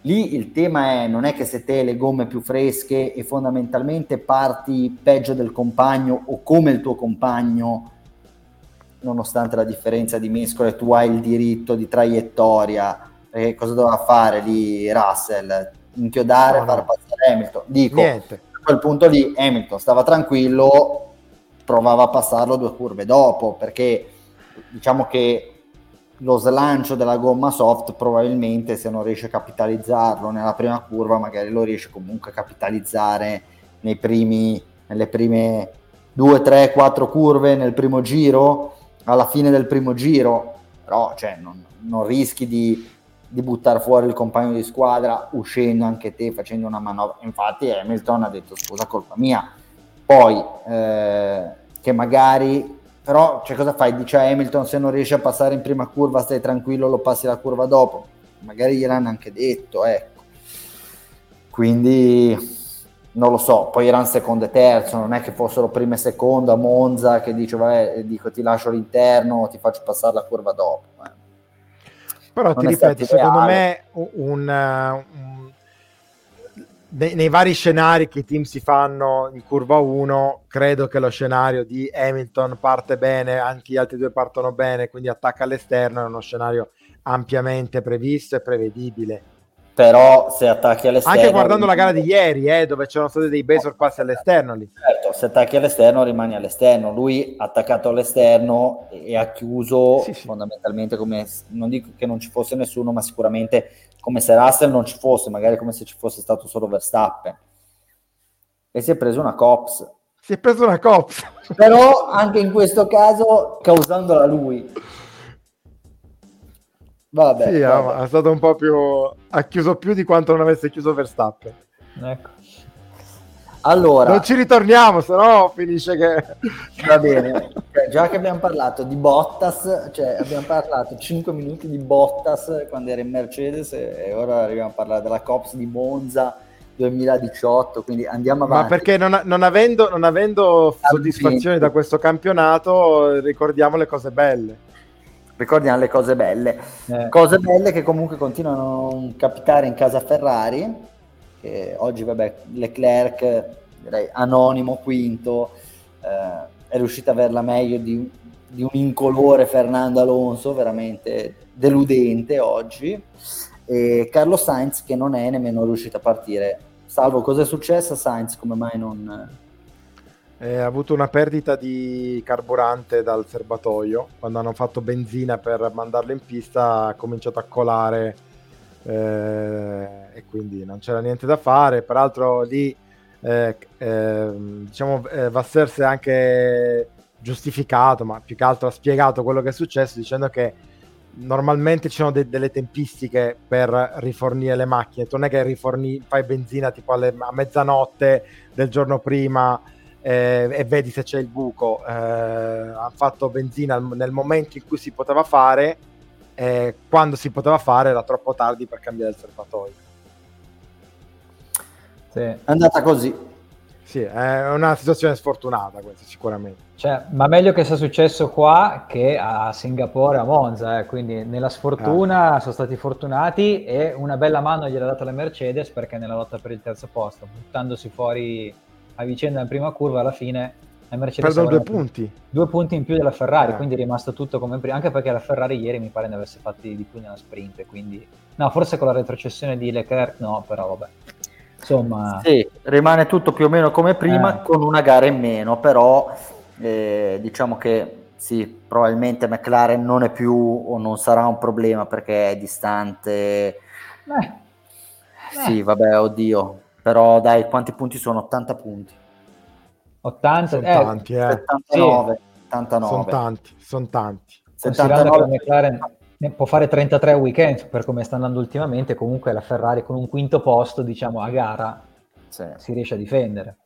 Lì il tema è, non è che se te le gomme più fresche e fondamentalmente parti peggio del compagno o come il tuo compagno, nonostante la differenza di mescole, tu hai il diritto di traiettoria. Cosa doveva fare lì Russell? Inchiodare, far passare Hamilton? Dico, niente. Quel punto lì Hamilton stava tranquillo, provava a passarlo 2 curve dopo, perché diciamo che lo slancio della gomma soft probabilmente, se non riesce a capitalizzarlo nella prima curva, magari lo riesce comunque a capitalizzare nelle prime 2, 3, 4 curve nel primo giro, alla fine del primo giro, però cioè, non rischi di buttare fuori il compagno di squadra uscendo anche te, facendo una manovra. Infatti Hamilton ha detto: scusa, colpa mia. Poi che magari, però cioè, cosa fai? Dice a Hamilton: se non riesci a passare in prima curva stai tranquillo, lo passi la curva dopo. Magari gliel'hanno anche detto, ecco. Quindi non lo so, poi erano secondo e terzo, non è che fossero prima e seconda. Monza che dice: vabbè, dico, ti lascio l'interno, ti faccio passare la curva dopo. Però non ti ripeto, secondo me nei vari scenari che i team si fanno in curva 1, credo che lo scenario di Hamilton parte bene, anche gli altri 2 partono bene, quindi attacca all'esterno, è uno scenario ampiamente previsto e prevedibile. Però se attacchi all'esterno... Anche guardando la gara di ieri, dove c'erano stati dei bei sorpassi all'esterno lì. Certo, se attacchi all'esterno rimani all'esterno. Lui ha attaccato all'esterno e ha chiuso sì. Fondamentalmente come... Non dico che non ci fosse nessuno, ma sicuramente come se Russell non ci fosse, magari come se ci fosse stato solo Verstappen. E si è preso una cops. Però anche in questo caso causandola lui. Vabbè, sì, vabbè. È stato un po' più, ha chiuso più di quanto non avesse chiuso Verstappen, ecco. Allora, non ci ritorniamo, sennò finisce che va bene. Già che abbiamo parlato di Bottas, cioè abbiamo parlato 5 minuti di Bottas quando era in Mercedes e ora arriviamo a parlare della Cops di Monza 2018, quindi andiamo avanti. Ma perché non avendo soddisfazione da questo campionato, ricordiamo le cose belle. Ricordiamo le cose belle, cose belle che comunque continuano a capitare in casa Ferrari, che oggi vabbè Leclerc, direi anonimo quinto, è riuscito a averla meglio di un incolore Fernando Alonso, veramente deludente oggi, e Carlos Sainz che non è nemmeno riuscito a partire. Salvo, cosa è successo a Sainz? Come mai non... Ha avuto una perdita di carburante dal serbatoio, quando hanno fatto benzina per mandarlo in pista ha cominciato a colare e quindi non c'era niente da fare. Peraltro lì Vasseur si è anche giustificato, ma più che altro ha spiegato quello che è successo dicendo che normalmente ci sono delle tempistiche per rifornire le macchine. Tu non è che fai benzina tipo a mezzanotte del giorno prima e vedi se c'è il buco. Hanno fatto benzina nel momento in cui si poteva fare, quando si poteva fare era troppo tardi per cambiare il serbatoio. Sì. È andata così. Sì, è una situazione sfortunata questa, sicuramente. Cioè, ma meglio che sia successo qua che a Singapore, a Monza, quindi nella sfortuna sono stati fortunati, e una bella mano gliel'ha data la Mercedes, perché nella lotta per il terzo posto, buttandosi fuori a vicenda in prima curva, alla fine la Mercedes perdono 2 punti. 2 punti in più della Ferrari, quindi è rimasto tutto come prima, anche perché la Ferrari ieri mi pare ne avesse fatti di più nella sprint, quindi no, forse con la retrocessione di Leclerc no, però vabbè. Insomma, sì, rimane tutto più o meno come prima, con una gara in meno, però diciamo che sì, probabilmente McLaren non è più o non sarà un problema perché è distante. Sì, vabbè, oddio, però dai, quanti punti sono? 80 punti. 80, sono tanti, 79, sì. 89. Sono tanti. 79 McLaren ne può fare 33 weekend per come sta andando ultimamente. Comunque la Ferrari con un quinto posto, diciamo, a gara si riesce a difendere.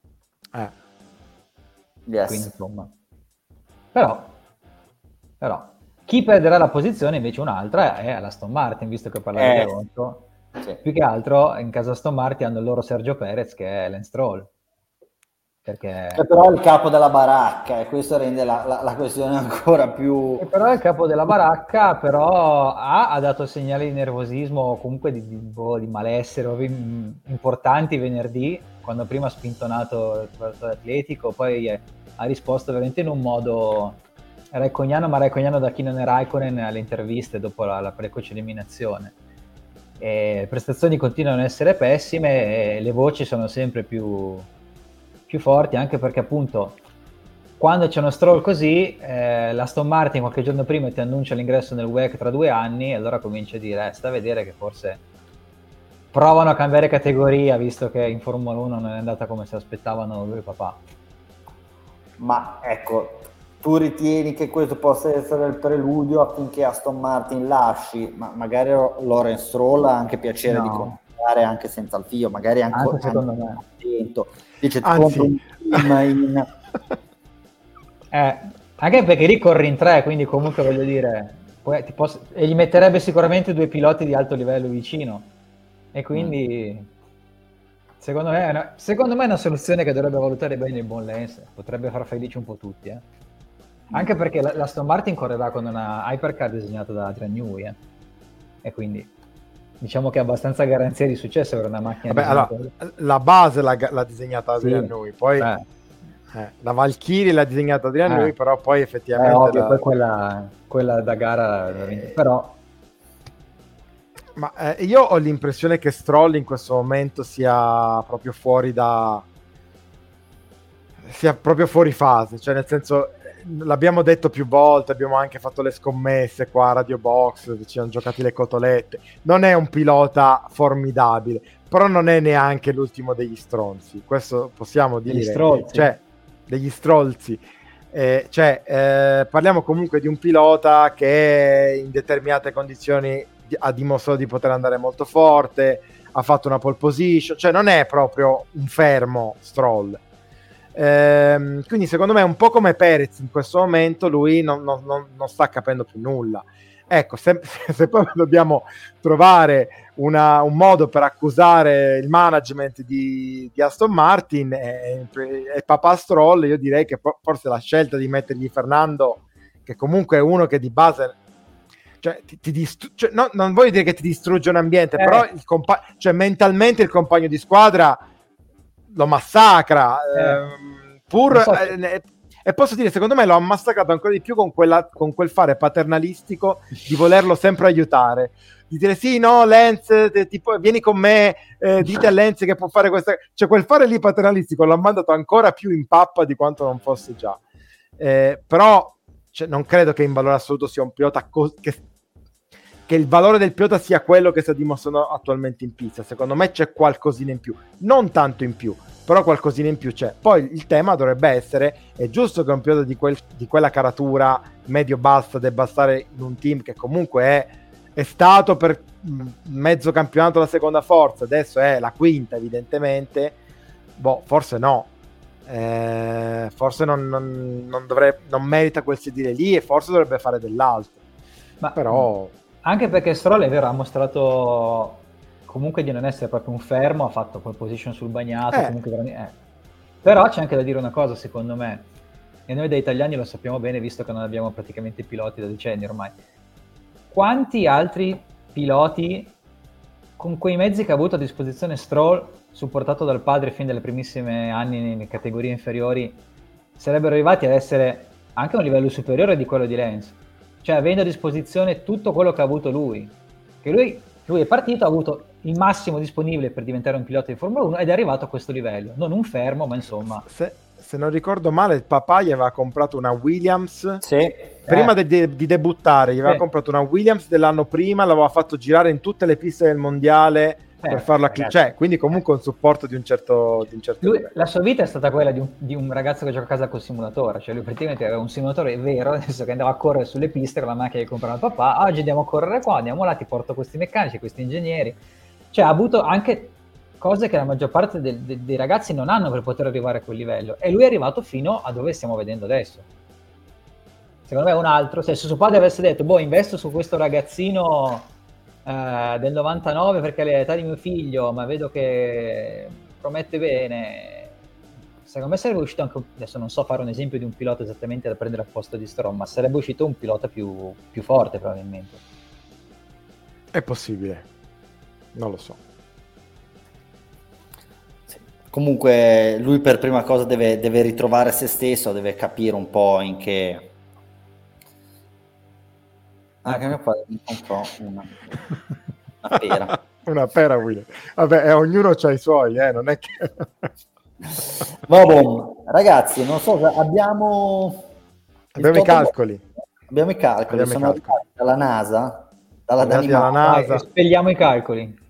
Yes. Quindi, insomma. Però chi perderà la posizione invece un'altra è la Aston Martin, visto che parlavi di Alonso. Sì. Più che altro in casa Aston Martin hanno il loro Sergio Perez, che è Lance Stroll, perché è però il capo della baracca, e questo rende la questione ancora più. E però è il capo della baracca, però ha dato segnali di nervosismo o comunque di malessere importanti venerdì, quando prima ha spintonato il preparatore atletico, poi ha risposto veramente in un modo raikoniano da chi non è Raikkonen alle interviste dopo la precoce eliminazione. Le prestazioni continuano ad essere pessime e le voci sono sempre più forti, anche perché appunto quando c'è uno Stroll così, l'Aston Martin qualche giorno prima ti annuncia l'ingresso nel WEC tra 2 anni, e allora comincia a dire sta a vedere che forse provano a cambiare categoria, visto che in Formula 1 non è andata come si aspettavano lui e papà. Ma ecco, tu ritieni che questo possa essere il preludio affinché Aston Martin lasci, ma magari Lawrence Stroll ha anche piacere di continuare anche senza il figlio, magari anche secondo me attento. Dice, anzi, anche perché lì corri in 3, quindi comunque voglio dire, poi e gli metterebbe sicuramente 2 piloti di alto livello vicino, e quindi secondo me è una soluzione che dovrebbe valutare bene il buon Lance, potrebbe far felice un po' tutti, anche perché la Aston Martin correrà con una hypercar disegnata da Adrian Newey, e quindi diciamo che ha abbastanza garanzia di successo per una macchina. Vabbè, allora, la base l'ha disegnata Adrian Newey, poi la Valkyrie l'ha disegnata Adrian Newey, però poi effettivamente ovvio, poi quella da gara però. Ma io ho l'impressione che Stroll in questo momento sia proprio fuori fase, cioè nel senso, l'abbiamo detto più volte, abbiamo anche fatto le scommesse qua a Radio Box, ci hanno giocati le cotolette. Non è un pilota formidabile, però non è neanche l'ultimo degli stronzi, questo possiamo dire. Degli strolzi. Parliamo comunque di un pilota che in determinate condizioni ha dimostrato di poter andare molto forte, ha fatto una pole position, cioè non è proprio un fermo Stroll. Quindi secondo me è un po' come Perez in questo momento, lui non sta capendo più nulla. Ecco, se poi dobbiamo trovare un modo per accusare il management di Aston Martin e papà Stroll, io direi che forse la scelta di mettergli Fernando, che comunque è uno che di base, cioè, non voglio dire che ti distrugge un ambiente, però mentalmente il compagno di squadra lo massacra, e posso dire, secondo me lo ha massacrato ancora di più con quel fare paternalistico di volerlo sempre aiutare, di dire sì, no, Lance, tipo, vieni con me, dite a Lance che può fare questa, cioè quel fare lì paternalistico l'ha mandato ancora più in pappa di quanto non fosse già, però cioè, non credo che in valore assoluto sia un pilota che il valore del pilota sia quello che sta dimostrando attualmente in pista. Secondo me c'è qualcosina in più, non tanto in più, però qualcosina in più c'è. Poi il tema dovrebbe essere, è giusto che un pilota di quella caratura medio-bassa debba stare in un team che comunque è stato per mezzo campionato la seconda forza, adesso è la quinta evidentemente, forse no, forse non dovrebbe, non merita quel sedile lì e forse dovrebbe fare dell'altro. Ma però anche perché Stroll, è vero, ha mostrato comunque di non essere proprio un fermo, ha fatto pole position sul bagnato, comunque. Però c'è anche da dire una cosa, secondo me, e noi da italiani lo sappiamo bene, visto che non abbiamo praticamente piloti da decenni ormai, quanti altri piloti con quei mezzi che ha avuto a disposizione Stroll, supportato dal padre fin dalle primissime anni in categorie inferiori, sarebbero arrivati ad essere anche a un livello superiore di quello di Lance, cioè avendo a disposizione tutto quello che ha avuto lui, che lui è partito, ha avuto il massimo disponibile per diventare un pilota di Formula 1 ed è arrivato a questo livello, non un fermo, ma insomma. Se non ricordo male, il papà gli aveva comprato una Williams, sì, prima di debuttare, gli aveva comprato una Williams dell'anno prima, l'aveva fatto girare in tutte le piste del Mondiale per farlo cioè, quindi comunque un supporto di un certo, livello. La sua vita è stata quella di un ragazzo che gioca a casa col simulatore, cioè lui praticamente aveva un simulatore vero, adesso, che andava a correre sulle piste con la macchina che comprava il papà, oggi andiamo a correre qua, andiamo là, ti porto questi meccanici, questi ingegneri, cioè ha avuto anche cose che la maggior parte dei ragazzi non hanno per poter arrivare a quel livello, e lui è arrivato fino a dove stiamo vedendo adesso. Secondo me è un altro, se suo padre avesse detto investo su questo ragazzino del 99 perché è l'età di mio figlio, ma vedo che promette bene, secondo me sarebbe uscito anche, adesso non so fare un esempio di un pilota esattamente da prendere al posto di Stroll, ma sarebbe uscito un pilota più forte probabilmente. È possibile, non lo so. Comunque lui per prima cosa deve ritrovare se stesso, deve capire un po' in che... Anche mio padre mi comprò una pera. Una pera, Will. Vabbè, ognuno c'ha i suoi, non è che... Vabbè, ragazzi, non so, abbiamo i calcoli. Abbiamo i calcoli, sono dalla NASA, dalla Danimarca. NASA. Spelliamo i calcoli.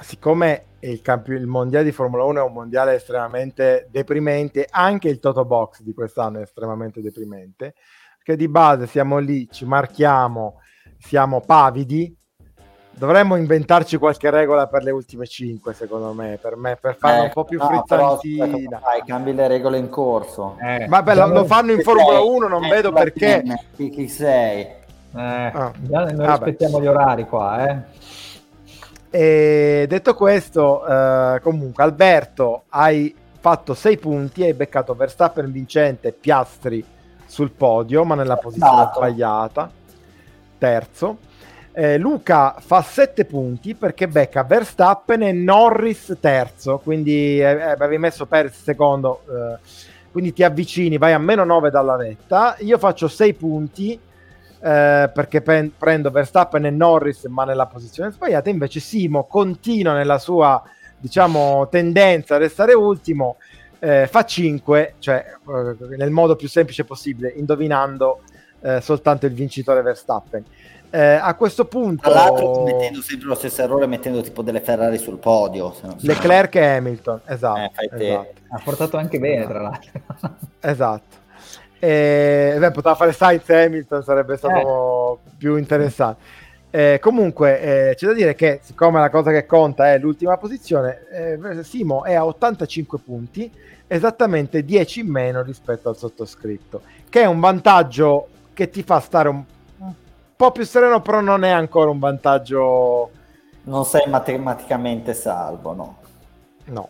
Siccome il mondiale di Formula 1 è un mondiale estremamente deprimente, anche il Toto Box di quest'anno è estremamente deprimente, perché di base siamo lì, ci marchiamo, siamo pavidi, dovremmo inventarci qualche regola per le ultime 5, secondo me, per farla un po' più frizzantina. Cambi le regole in corso. Vabbè, lo fanno in Formula 1, non vedo perché. Chi sei? Non rispettiamo gli orari qua, E detto questo, comunque Alberto, hai fatto 6 punti, hai beccato Verstappen vincente, Piastri sul podio ma nella posizione sbagliata, terzo. Luca fa 7 punti perché becca Verstappen e Norris terzo, quindi avevi messo Perez secondo, quindi ti avvicini, vai a meno 9 dalla vetta. Io faccio 6 punti perché prendo Verstappen e Norris ma nella posizione sbagliata. Invece Simo continua nella sua, diciamo, tendenza a restare ultimo, fa 5, cioè nel modo più semplice possibile, indovinando soltanto il vincitore Verstappen. A questo punto, tra l'altro mettendo sempre lo stesso errore, mettendo tipo delle Ferrari sul podio, se non so. Leclerc e Hamilton, esatto. Ha portato anche bene, tra l'altro. Esatto. Poteva fare Sainz e Hamilton, sarebbe stato più interessante. Comunque c'è da dire che, siccome la cosa che conta è l'ultima posizione, Simo è a 85 punti, esattamente 10 in meno rispetto al sottoscritto, che è un vantaggio che ti fa stare un po' più sereno, però non è ancora un vantaggio, non sei matematicamente salvo. No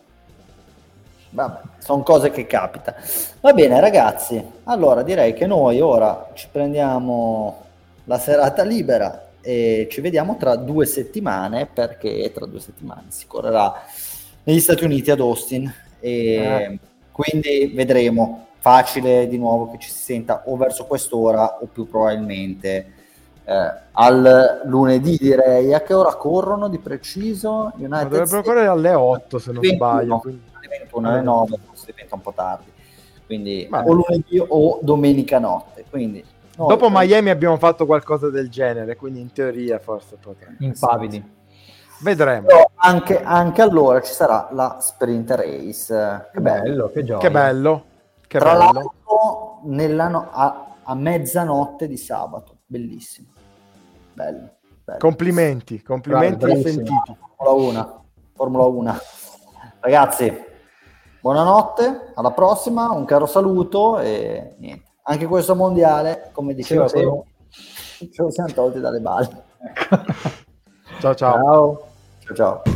Vabbè, sono cose che capita. Va bene ragazzi, allora direi che noi ora ci prendiamo la serata libera e ci vediamo tra 2 settimane, perché tra 2 settimane si correrà negli Stati Uniti ad Austin e quindi vedremo, facile di nuovo che ci si senta o verso quest'ora o più probabilmente al lunedì, direi. A che ora corrono di preciso? Dovrebbero correre alle 8 se non sbaglio, quindi 21 alle 9, forse diventa un po' tardi. quindi o lunedì o domenica notte, quindi no, dopo Miami abbiamo fatto qualcosa del genere, quindi in teoria forse potremmo impavidi, vedremo. Però anche allora ci sarà la sprint race, che bello, che gioia, che bello, che tra bello. L'altro a mezzanotte di sabato, bellissimo, bello, bello. complimenti sentiti. Formula 1 ragazzi, buonanotte, alla prossima, un caro saluto e niente. Anche questo mondiale, come dicevo, ce lo siamo tolti dalle balle. Ciao ciao. Ciao ciao.